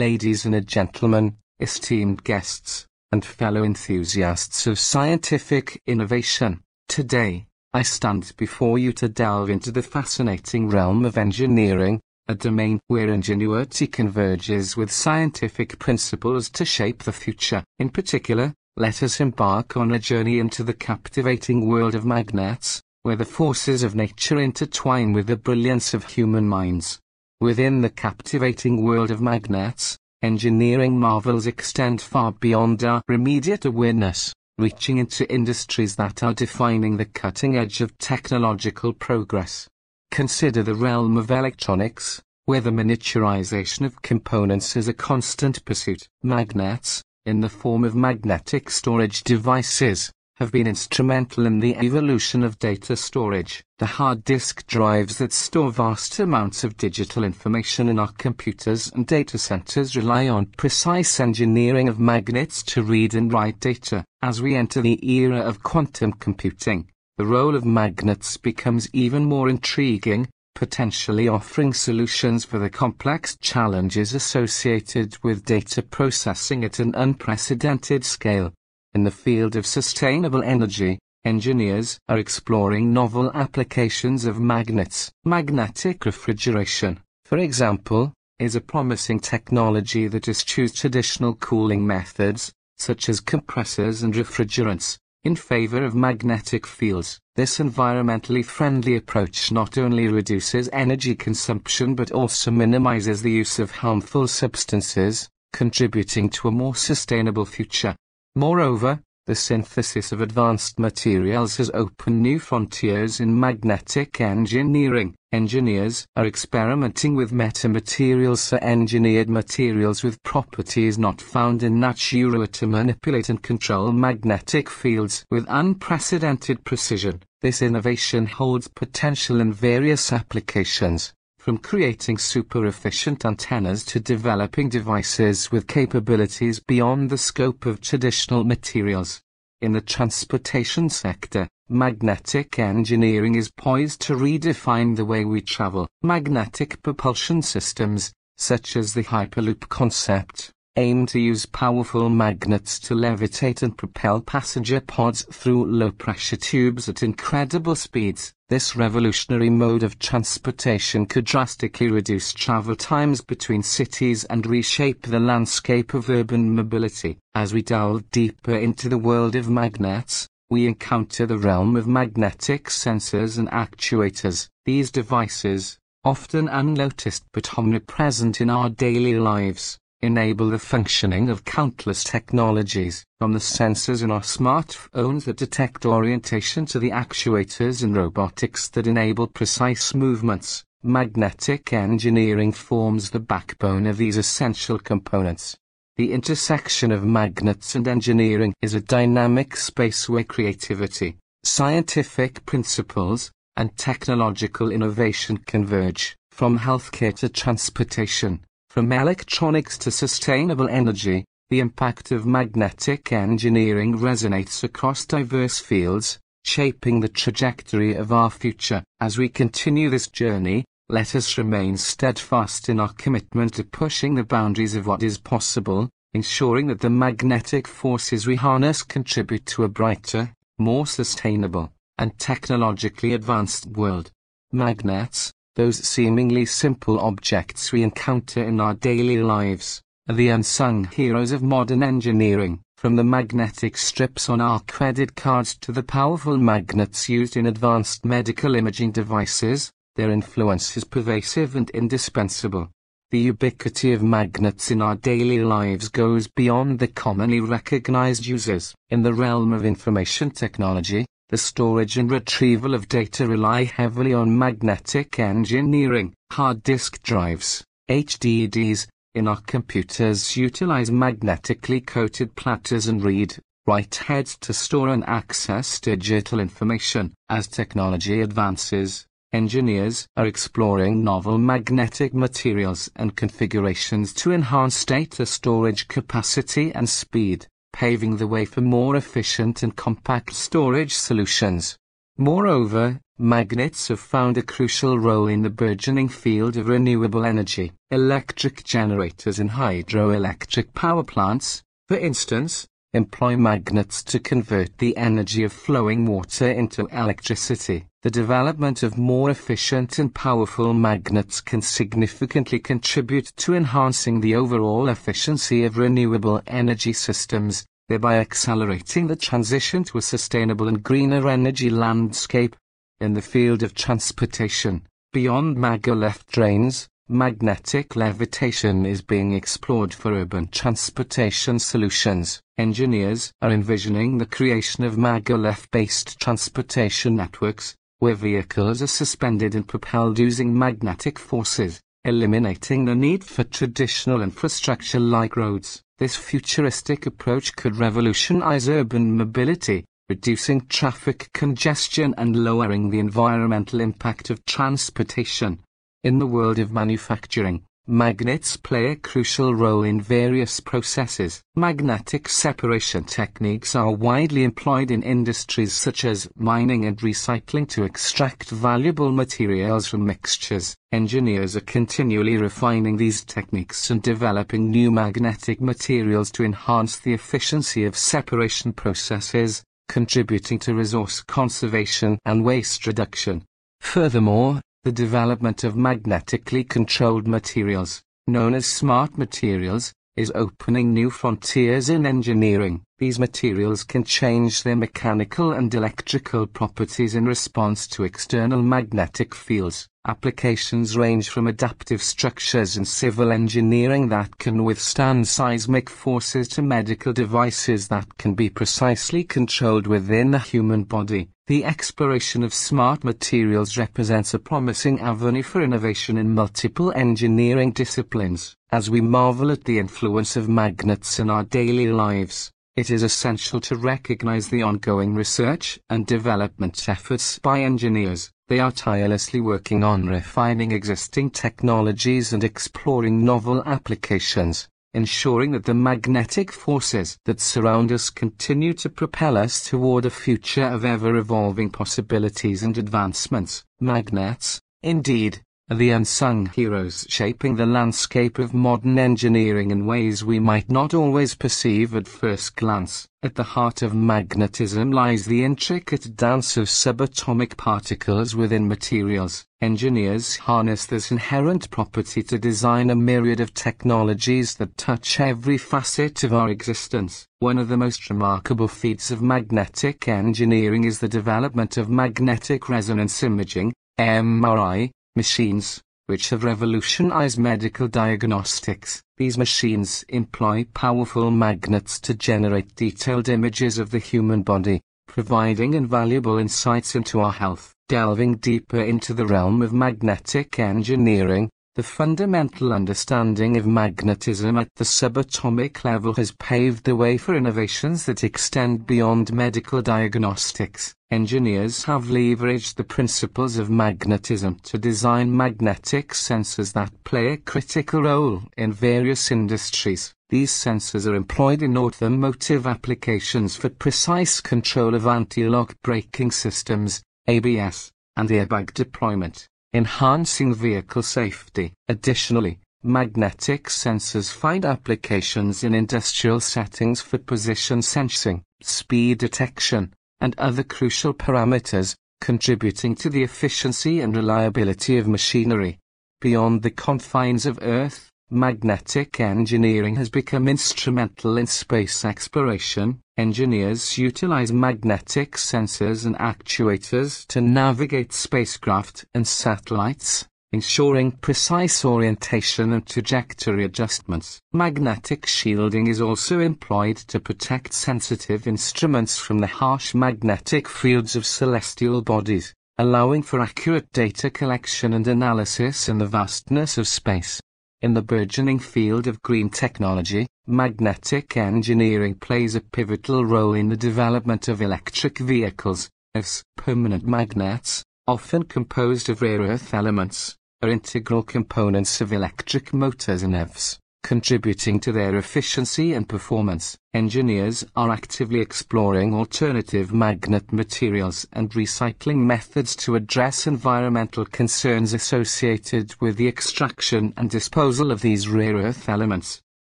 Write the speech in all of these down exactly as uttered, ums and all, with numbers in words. ladies and gentlemen, esteemed guests, and fellow enthusiasts of scientific innovation, today, I stand before you to delve into the fascinating realm of engineering, a domain where ingenuity converges with scientific principles to shape the future. In particular, let us embark on a journey into the captivating world of magnets, where the forces of nature intertwine with the brilliance of human minds. Within the captivating world of magnets, engineering marvels extend far beyond our immediate awareness, reaching into industries that are defining the cutting edge of technological progress. Consider the realm of electronics, where the miniaturization of components is a constant pursuit. Magnets, in the form of magnetic storage devices, have been instrumental in the evolution of data storage. The hard disk drives that store vast amounts of digital information in our computers and data centers rely on precise engineering of magnets to read and write data. As we enter the era of quantum computing, the role of magnets becomes even more intriguing, potentially offering solutions for the complex challenges associated with data processing at an unprecedented scale. In the field of sustainable energy, engineers are exploring novel applications of magnets. Magnetic refrigeration, for example, is a promising technology that eschews traditional cooling methods, such as compressors and refrigerants, in favor of magnetic fields. This environmentally friendly approach not only reduces energy consumption but also minimizes the use of harmful substances, contributing to a more sustainable future. Moreover, the synthesis of advanced materials has opened new frontiers in magnetic engineering. Engineers are experimenting with metamaterials, or engineered materials with properties not found in natura, to manipulate and control magnetic fields with unprecedented precision. This innovation holds potential in various applications, from creating super-efficient antennas to developing devices with capabilities beyond the scope of traditional materials. In the transportation sector, magnetic engineering is poised to redefine the way we travel. Magnetic propulsion systems, such as the Hyperloop concept, aim to use powerful magnets to levitate and propel passenger pods through low-pressure tubes at incredible speeds. This revolutionary mode of transportation could drastically reduce travel times between cities and reshape the landscape of urban mobility. As we delve deeper into the world of magnets, we encounter the realm of magnetic sensors and actuators. These devices, often unnoticed but omnipresent in our daily lives, enable the functioning of countless technologies. From the sensors in our smartphones that detect orientation to the actuators in robotics that enable precise movements, magnetic engineering forms the backbone of these essential components. The intersection of magnets and engineering is a dynamic space where creativity, scientific principles, and technological innovation converge. From healthcare to transportation, from electronics to sustainable energy, the impact of magnetic engineering resonates across diverse fields, shaping the trajectory of our future. As we continue this journey, let us remain steadfast in our commitment to pushing the boundaries of what is possible, ensuring that the magnetic forces we harness contribute to a brighter, more sustainable, and technologically advanced world. Magnets, those seemingly simple objects we encounter in our daily lives, are the unsung heroes of modern engineering. From the magnetic strips on our credit cards to the powerful magnets used in advanced medical imaging devices, their influence is pervasive and indispensable. The ubiquity of magnets in our daily lives goes beyond the commonly recognized uses. In the realm of information technology, the storage and retrieval of data rely heavily on magnetic engineering. Hard disk drives, H D Ds, in our computers utilize magnetically coated platters and read, write heads to store and access digital information. As technology advances, engineers are exploring novel magnetic materials and configurations to enhance data storage capacity and speed, paving the way for more efficient and compact storage solutions. Moreover, Magnets have found a crucial role in the burgeoning field of renewable energy. Electric generators in hydroelectric power plants, for instance, employ magnets to convert the energy of flowing water into electricity. The development of more efficient and powerful magnets can significantly contribute to enhancing the overall efficiency of renewable energy systems, thereby accelerating the transition to a sustainable and greener energy landscape. In the field of transportation, beyond maglev trains, magnetic levitation is being explored for urban transportation solutions. Engineers are envisioning the creation of maglev-based transportation networks, where vehicles are suspended and propelled using magnetic forces, eliminating the need for traditional infrastructure like roads. This futuristic approach could revolutionize urban mobility, reducing traffic congestion and lowering the environmental impact of transportation. In the world of manufacturing, magnets play a crucial role in various processes. Magnetic separation techniques are widely employed in industries such as mining and recycling to extract valuable materials from mixtures. Engineers are continually refining these techniques and developing new magnetic materials to enhance the efficiency of separation processes, contributing to resource conservation and waste reduction. Furthermore, the development of magnetically controlled materials, known as smart materials, is opening new frontiers in engineering. These materials can change their mechanical and electrical properties in response to external magnetic fields. Applications range from adaptive structures in civil engineering that can withstand seismic forces to medical devices that can be precisely controlled within the human body. The exploration of smart materials represents a promising avenue for innovation in multiple engineering disciplines. As we marvel at the influence of magnets in our daily lives, it is essential to recognize the ongoing research and development efforts by engineers. They are tirelessly working on refining existing technologies and exploring novel applications, ensuring that the magnetic forces that surround us continue to propel us toward a future of ever-evolving possibilities and advancements. Magnets, indeed, are the unsung heroes shaping the landscape of modern engineering in ways we might not always perceive at first glance. At the heart of magnetism lies the intricate dance of subatomic particles within materials. Engineers harness this inherent property to design a myriad of technologies that touch every facet of our existence. One of the most remarkable feats of magnetic engineering is the development of magnetic resonance imaging, M R I, machines, which have revolutionized medical diagnostics. These machines employ powerful magnets to generate detailed images of the human body, providing invaluable insights into our health. Delving deeper into the realm of magnetic engineering, the fundamental understanding of magnetism at the subatomic level has paved the way for innovations that extend beyond medical diagnostics. Engineers have leveraged the principles of magnetism to design magnetic sensors that play a critical role in various industries. These sensors are employed in automotive applications for precise control of anti-lock braking systems, A B S, and airbag deployment, enhancing vehicle safety. Additionally, magnetic sensors find applications in industrial settings for position sensing, speed detection, and other crucial parameters, contributing to the efficiency and reliability of machinery. Beyond the confines of Earth, magnetic engineering has become instrumental in space exploration. Engineers utilize magnetic sensors and actuators to navigate spacecraft and satellites, ensuring precise orientation and trajectory adjustments. Magnetic shielding is also employed to protect sensitive instruments from the harsh magnetic fields of celestial bodies, allowing for accurate data collection and analysis in the vastness of space. In the burgeoning field of green technology, magnetic engineering plays a pivotal role in the development of electric vehicles, as permanent magnets, often composed of rare earth elements, are integral components of electric motors and E Vs. Contributing to their efficiency and performance, engineers are actively exploring alternative magnet materials and recycling methods to address environmental concerns associated with the extraction and disposal of these rare earth elements.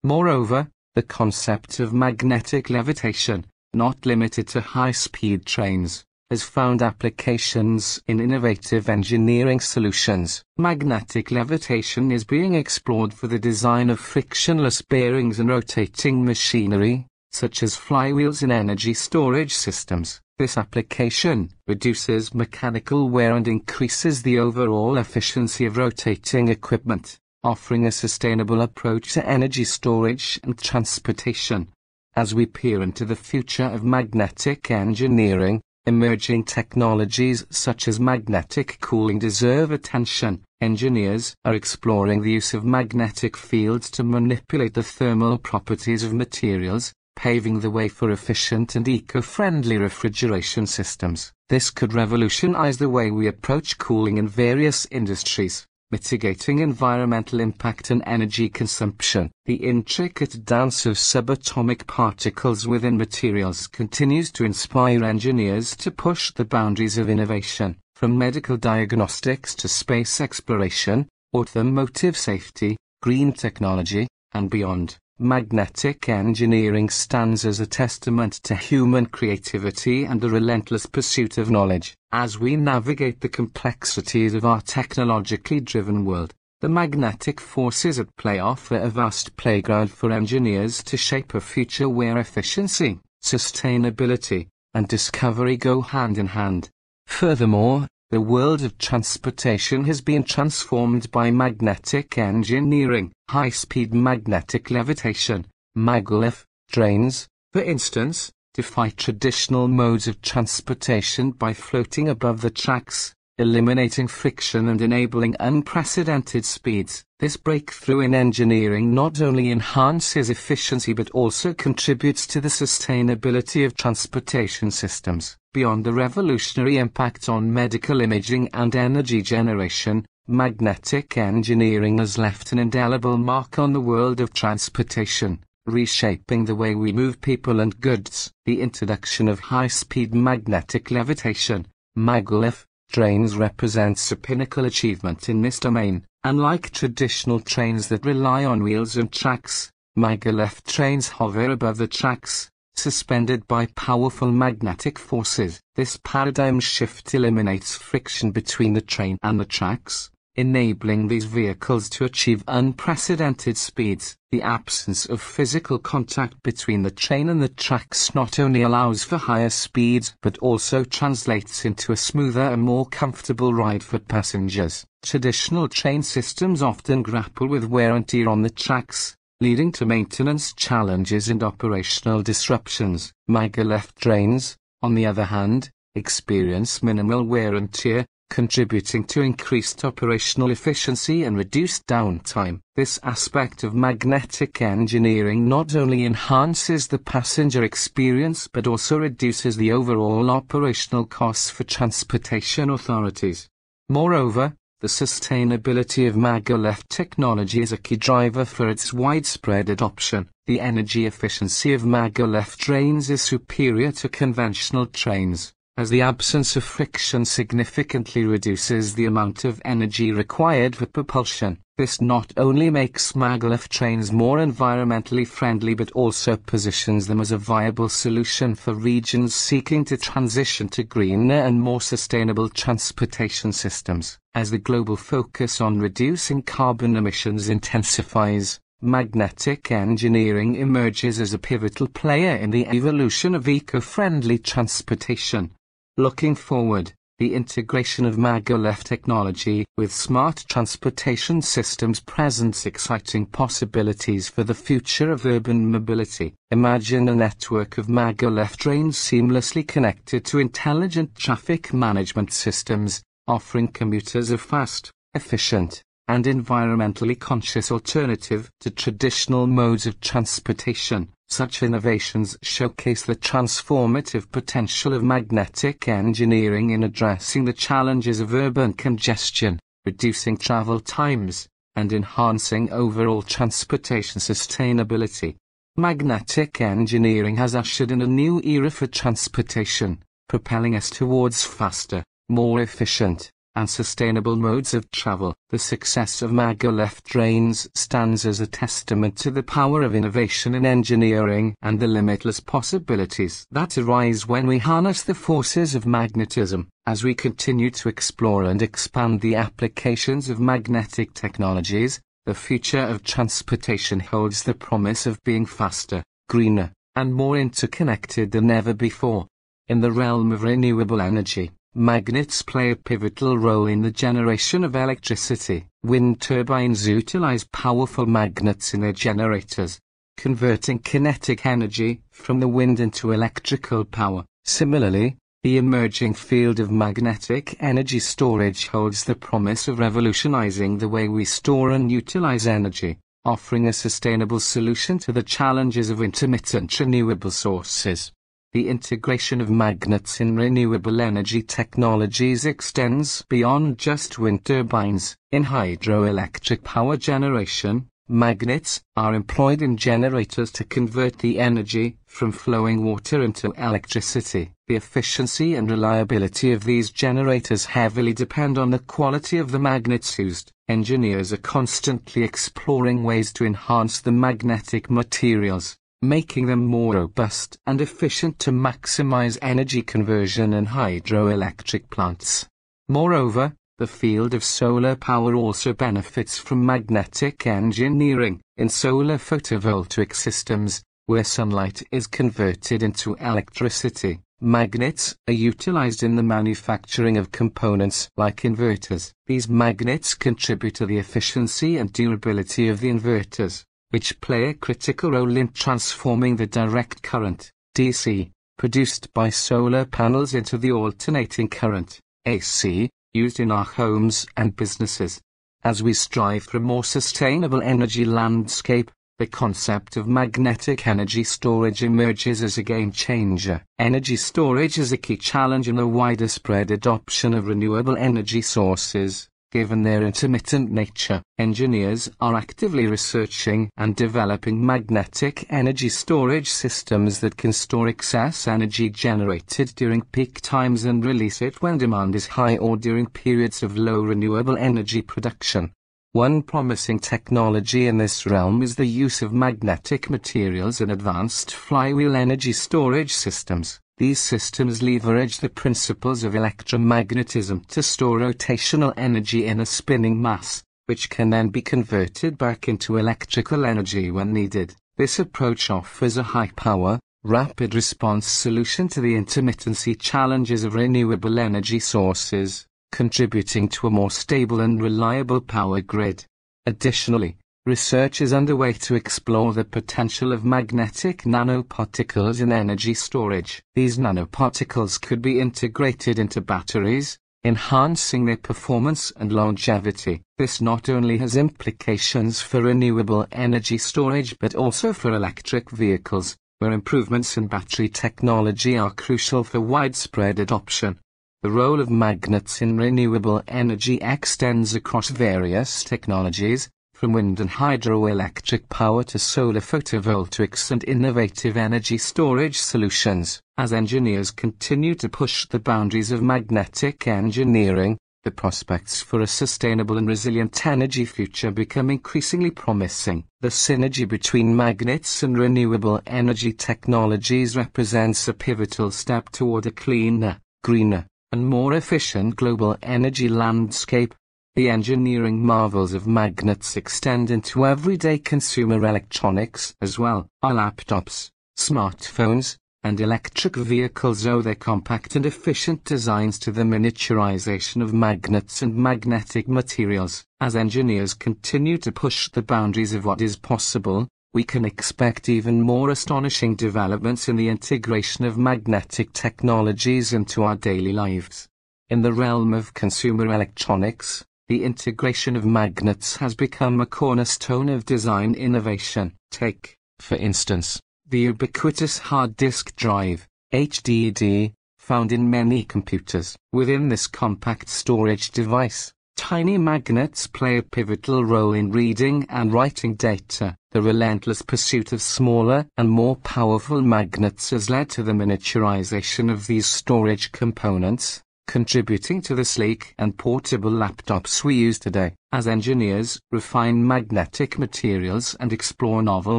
Moreover, the concept of magnetic levitation, not limited to high-speed trains, has found applications in innovative engineering solutions. Magnetic levitation is being explored for the design of frictionless bearings and rotating machinery, such as flywheels in energy storage systems. This application reduces mechanical wear and increases the overall efficiency of rotating equipment, offering a sustainable approach to energy storage and transportation. As we peer into the future of magnetic engineering, emerging technologies such as magnetic cooling deserve attention. Engineers are exploring the use of magnetic fields to manipulate the thermal properties of materials, paving the way for efficient and eco-friendly refrigeration systems. This could revolutionize the way we approach cooling in various industries, mitigating environmental impact and energy consumption. The intricate dance of subatomic particles within materials continues to inspire engineers to push the boundaries of innovation. From medical diagnostics to space exploration, automotive safety, green technology, and beyond, magnetic engineering stands as a testament to human creativity and the relentless pursuit of knowledge. As we navigate the complexities of our technologically driven world, the magnetic forces at play offer a vast playground for engineers to shape a future where efficiency, sustainability, and discovery go hand in hand. Furthermore, the world of transportation has been transformed by magnetic engineering. High-speed magnetic levitation, maglev, trains, for instance, defy traditional modes of transportation by floating above the tracks, eliminating friction and enabling unprecedented speeds. This breakthrough in engineering not only enhances efficiency but also contributes to the sustainability of transportation systems. Beyond the revolutionary impact on medical imaging and energy generation, magnetic engineering has left an indelible mark on the world of transportation, reshaping the way we move people and goods. The introduction of high-speed magnetic levitation, maglev, trains represents a pinnacle achievement in this domain. Unlike traditional trains that rely on wheels and tracks, maglev trains hover above the tracks, suspended by powerful magnetic forces. This paradigm shift eliminates friction between the train and the tracks, enabling these vehicles to achieve unprecedented speeds. The absence of physical contact between the train and the tracks not only allows for higher speeds but also translates into a smoother and more comfortable ride for passengers. Traditional train systems often grapple with wear and tear on the tracks, leading to maintenance challenges and operational disruptions. Maglev trains, on the other hand, experience minimal wear and tear, contributing to increased operational efficiency and reduced downtime. This aspect of magnetic engineering not only enhances the passenger experience but also reduces the overall operational costs for transportation authorities. Moreover, the sustainability of maglev technology is a key driver for its widespread adoption. The energy efficiency of maglev trains is superior to conventional trains, as the absence of friction significantly reduces the amount of energy required for propulsion. This not only makes maglev trains more environmentally friendly but also positions them as a viable solution for regions seeking to transition to greener and more sustainable transportation systems. As the global focus on reducing carbon emissions intensifies, magnetic engineering emerges as a pivotal player in the evolution of eco-friendly transportation. Looking forward, the integration of maglev technology with smart transportation systems presents exciting possibilities for the future of urban mobility. Imagine a network of maglev trains seamlessly connected to intelligent traffic management systems, offering commuters a fast, efficient, and environmentally conscious alternative to traditional modes of transportation. Such innovations showcase the transformative potential of magnetic engineering in addressing the challenges of urban congestion, reducing travel times, and enhancing overall transportation sustainability. Magnetic engineering has ushered in a new era for transportation, propelling us towards faster, more efficient, and sustainable modes of travel. The success of maglev trains stands as a testament to the power of innovation in engineering and the limitless possibilities that arise when we harness the forces of magnetism. As we continue to explore and expand the applications of magnetic technologies, the future of transportation holds the promise of being faster, greener, and more interconnected than ever before. In the realm of renewable energy, magnets play a pivotal role in the generation of electricity. Wind turbines utilize powerful magnets in their generators, converting kinetic energy from the wind into electrical power. Similarly, the emerging field of magnetic energy storage holds the promise of revolutionizing the way we store and utilize energy, offering a sustainable solution to the challenges of intermittent renewable sources. The integration of magnets in renewable energy technologies extends beyond just wind turbines. In hydroelectric power generation, magnets are employed in generators to convert the energy from flowing water into electricity. The efficiency and reliability of these generators heavily depend on the quality of the magnets used. Engineers are constantly exploring ways to enhance the magnetic materials, making them more robust and efficient to maximize energy conversion in hydroelectric plants. Moreover, the field of solar power also benefits from magnetic engineering. In solar photovoltaic systems, where sunlight is converted into electricity, magnets are utilized in the manufacturing of components like inverters. These magnets contribute to the efficiency and durability of the inverters, which play a critical role in transforming the direct current, D C, produced by solar panels into the alternating current, A C, used in our homes and businesses. As we strive for a more sustainable energy landscape, the concept of magnetic energy storage emerges as a game changer. Energy storage is a key challenge in the wider spread adoption of renewable energy sources, given their intermittent nature. Engineers are actively researching and developing magnetic energy storage systems that can store excess energy generated during peak times and release it when demand is high or during periods of low renewable energy production. One promising technology in this realm is the use of magnetic materials in advanced flywheel energy storage systems. These systems leverage the principles of electromagnetism to store rotational energy in a spinning mass, which can then be converted back into electrical energy when needed. This approach offers a high-power, rapid-response solution to the intermittency challenges of renewable energy sources, contributing to a more stable and reliable power grid. Additionally, research is underway to explore the potential of magnetic nanoparticles in energy storage. These nanoparticles could be integrated into batteries, enhancing their performance and longevity. This not only has implications for renewable energy storage but also for electric vehicles, where improvements in battery technology are crucial for widespread adoption. The role of magnets in renewable energy extends across various technologies, from wind and hydroelectric power to solar photovoltaics and innovative energy storage solutions. As engineers continue to push the boundaries of magnetic engineering, the prospects for a sustainable and resilient energy future become increasingly promising. The synergy between magnets and renewable energy technologies represents a pivotal step toward a cleaner, greener, and more efficient global energy landscape. The engineering marvels of magnets extend into everyday consumer electronics as well. Our laptops, smartphones, and electric vehicles owe their compact and efficient designs to the miniaturization of magnets and magnetic materials. As engineers continue to push the boundaries of what is possible, we can expect even more astonishing developments in the integration of magnetic technologies into our daily lives. In the realm of consumer electronics, the integration of magnets has become a cornerstone of design innovation. Take, for instance, the ubiquitous hard disk drive, H D D, found in many computers. Within this compact storage device, Tiny magnets play a pivotal role in reading and writing data. The relentless pursuit of smaller and more powerful magnets has led to the miniaturization of these storage components, contributing to the sleek and portable laptops we use today. As engineers refine magnetic materials and explore novel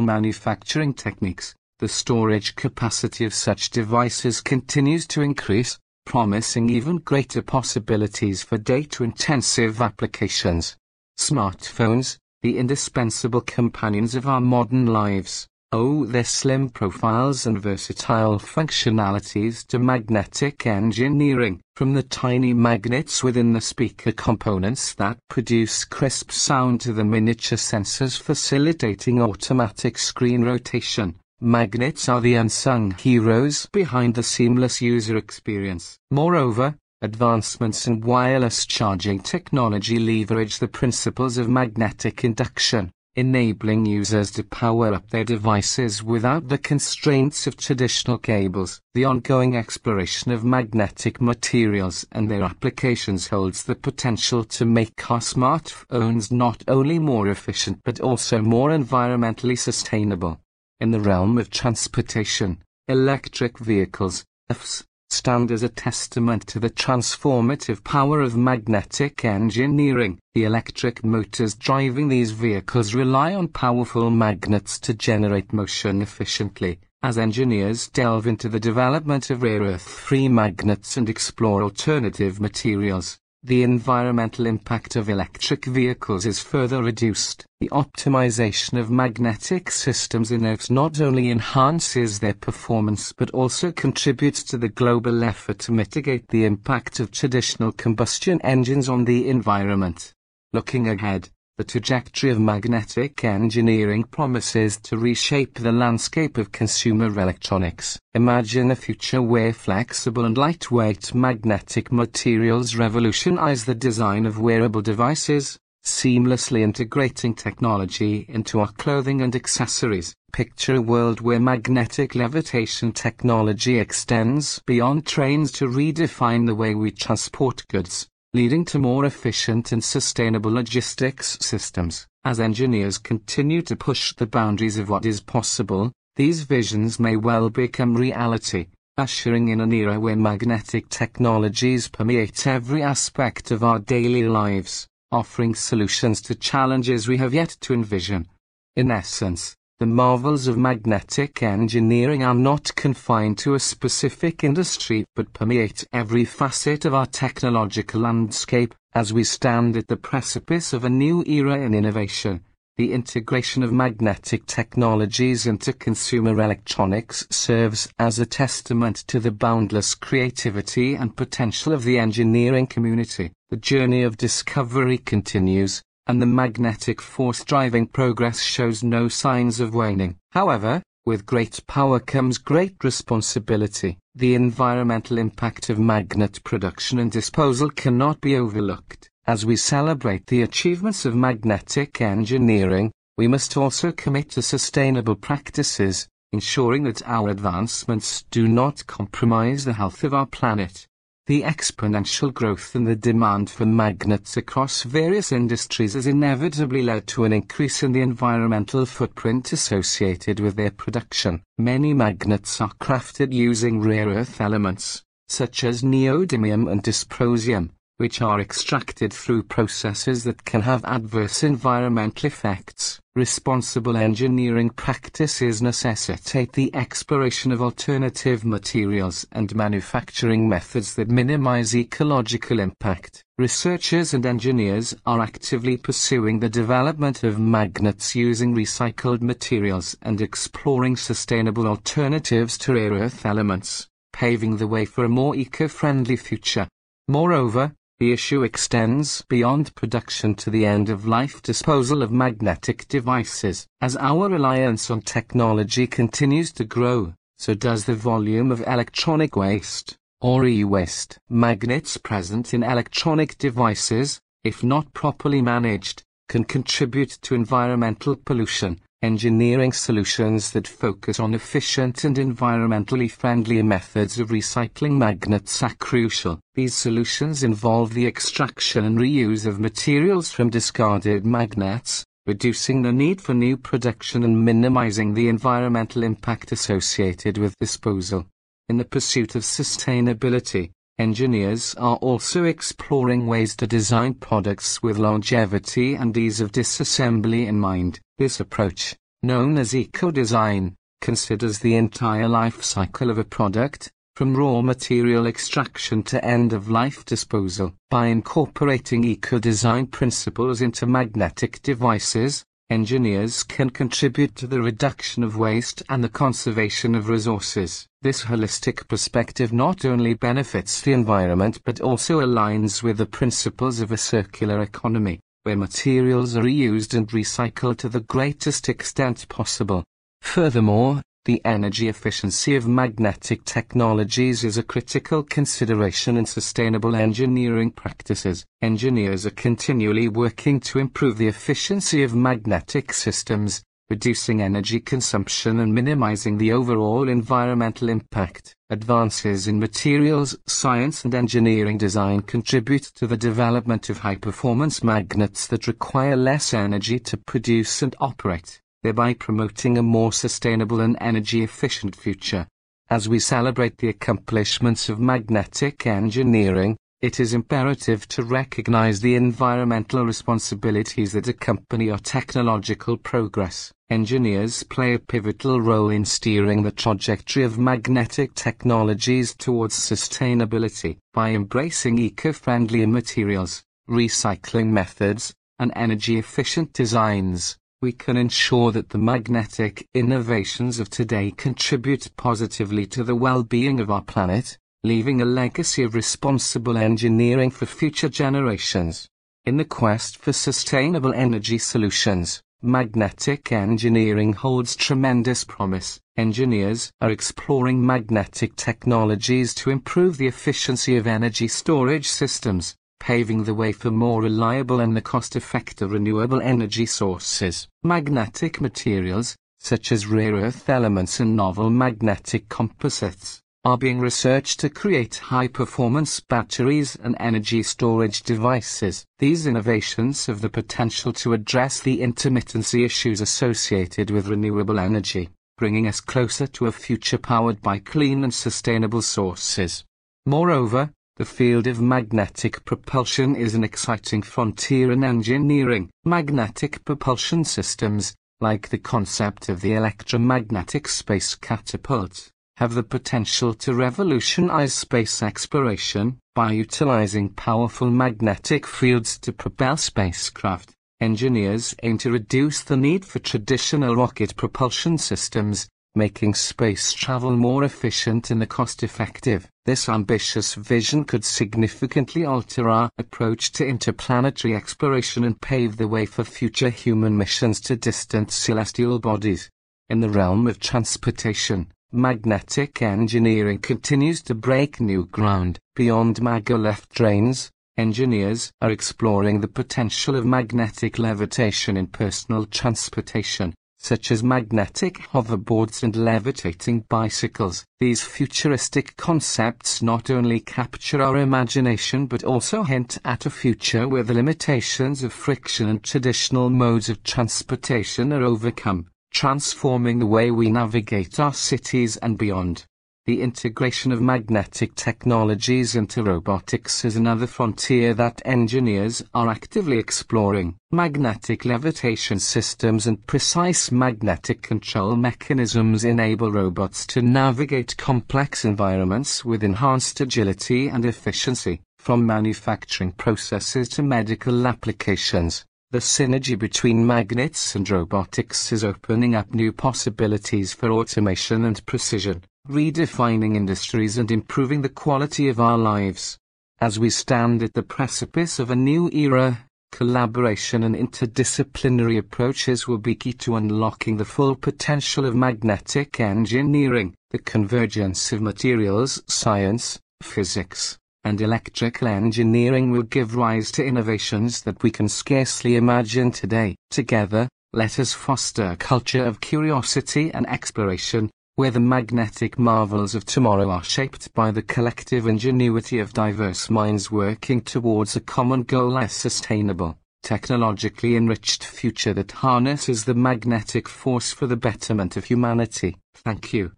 manufacturing techniques, the storage capacity of such devices continues to increase, promising even greater possibilities for data-intensive applications. Smartphones, the indispensable companions of our modern lives, owe their slim profiles and versatile functionalities to magnetic engineering. From the tiny magnets within the speaker components that produce crisp sound to the miniature sensors facilitating automatic screen rotation, magnets are the unsung heroes behind the seamless user experience. Moreover, advancements in wireless charging technology leverage the principles of magnetic induction, enabling users to power up their devices without the constraints of traditional cables. The ongoing exploration of magnetic materials and their applications holds the potential to make our smartphones not only more efficient but also more environmentally sustainable. In the realm of transportation, electric vehicles, E V s, stand as a testament to the transformative power of magnetic engineering. The electric motors driving these vehicles rely on powerful magnets to generate motion efficiently. As engineers delve into the development of rare earth-free magnets and explore alternative materials, the environmental impact of electric vehicles is further reduced. The optimization of magnetic systems in E V s not only enhances their performance but also contributes to the global effort to mitigate the impact of traditional combustion engines on the environment. Looking ahead, the trajectory of magnetic engineering promises to reshape the landscape of consumer electronics. Imagine a future where flexible and lightweight magnetic materials revolutionize the design of wearable devices, seamlessly integrating technology into our clothing and accessories. Picture a world where magnetic levitation technology extends beyond trains to redefine the way we transport goods, leading to more efficient and sustainable logistics systems. As engineers continue to push the boundaries of what is possible, these visions may well become reality, ushering in an era where magnetic technologies permeate every aspect of our daily lives, offering solutions to challenges we have yet to envision. In essence, the marvels of magnetic engineering are not confined to a specific industry but permeate every facet of our technological landscape. As we stand at the precipice of a new era in innovation, the integration of magnetic technologies into consumer electronics serves as a testament to the boundless creativity and potential of the engineering community. The journey of discovery continues, and the magnetic force driving progress shows no signs of waning. However, with great power comes great responsibility. The environmental impact of magnet production and disposal cannot be overlooked. As we celebrate the achievements of magnetic engineering, we must also commit to sustainable practices, ensuring that our advancements do not compromise the health of our planet. The exponential growth in the demand for magnets across various industries has inevitably led to an increase in the environmental footprint associated with their production. Many magnets are crafted using rare earth elements, such as neodymium and dysprosium, which are extracted through processes that can have adverse environmental effects. Responsible engineering practices necessitate the exploration of alternative materials and manufacturing methods that minimize ecological impact. Researchers and engineers are actively pursuing the development of magnets using recycled materials and exploring sustainable alternatives to rare earth elements, paving the way for a more eco-friendly future. Moreover, the issue extends beyond production to the end-of-life disposal of magnetic devices. As our reliance on technology continues to grow, so does the volume of electronic waste, or e-waste. Magnets present in electronic devices, if not properly managed, can contribute to environmental pollution. Engineering solutions that focus on efficient and environmentally friendly methods of recycling magnets are crucial. These solutions involve the extraction and reuse of materials from discarded magnets, reducing the need for new production and minimizing the environmental impact associated with disposal. In the pursuit of sustainability, engineers are also exploring ways to design products with longevity and ease of disassembly in mind. This approach, known as eco-design, considers the entire life cycle of a product, from raw material extraction to end-of-life disposal. By incorporating eco-design principles into magnetic devices, engineers can contribute to the reduction of waste and the conservation of resources. This holistic perspective not only benefits the environment but also aligns with the principles of a circular economy, where materials are reused and recycled to the greatest extent possible. Furthermore, the energy efficiency of magnetic technologies is a critical consideration in sustainable engineering practices. Engineers are continually working to improve the efficiency of magnetic systems, reducing energy consumption and minimizing the overall environmental impact. Advances in materials science and engineering design contribute to the development of high-performance magnets that require less energy to produce and operate, thereby promoting a more sustainable and energy-efficient future. As we celebrate the accomplishments of magnetic engineering, it is imperative to recognize the environmental responsibilities that accompany our technological progress. Engineers play a pivotal role in steering the trajectory of magnetic technologies towards sustainability. By embracing eco-friendly materials, recycling methods, and energy-efficient designs, we can ensure that the magnetic innovations of today contribute positively to the well-being of our planet, leaving a legacy of responsible engineering for future generations. In the quest for sustainable energy solutions, magnetic engineering holds tremendous promise. Engineers are exploring magnetic technologies to improve the efficiency of energy storage systems, paving the way for more reliable and cost-effective renewable energy sources. Magnetic materials, such as rare earth elements and novel magnetic composites, are being researched to create high-performance batteries and energy storage devices. These innovations have the potential to address the intermittency issues associated with renewable energy, bringing us closer to a future powered by clean and sustainable sources. Moreover, the field of magnetic propulsion is an exciting frontier in engineering. Magnetic propulsion systems, like the concept of the electromagnetic space catapult, have the potential to revolutionize space exploration. By utilizing powerful magnetic fields to propel spacecraft, engineers aim to reduce the need for traditional rocket propulsion systems, making space travel more efficient and cost-effective. This ambitious vision could significantly alter our approach to interplanetary exploration and pave the way for future human missions to distant celestial bodies. In the realm of transportation, magnetic engineering continues to break new ground. Beyond maglev trains, engineers are exploring the potential of magnetic levitation in personal transportation, such as magnetic hoverboards and levitating bicycles. These futuristic concepts not only capture our imagination but also hint at a future where the limitations of friction and traditional modes of transportation are overcome, transforming the way we navigate our cities and beyond. The integration of magnetic technologies into robotics is another frontier that engineers are actively exploring. Magnetic levitation systems and precise magnetic control mechanisms enable robots to navigate complex environments with enhanced agility and efficiency. From manufacturing processes to medical applications, the synergy between magnets and robotics is opening up new possibilities for automation and precision, redefining industries and improving the quality of our lives. As we stand at the precipice of a new era, collaboration and interdisciplinary approaches will be key to unlocking the full potential of magnetic engineering. The convergence of materials science, physics, and electrical engineering would give rise to innovations that we can scarcely imagine today. Together, let us foster a culture of curiosity and exploration, where the magnetic marvels of tomorrow are shaped by the collective ingenuity of diverse minds working towards a common goal: a sustainable, technologically enriched future that harnesses the magnetic force for the betterment of humanity. Thank you.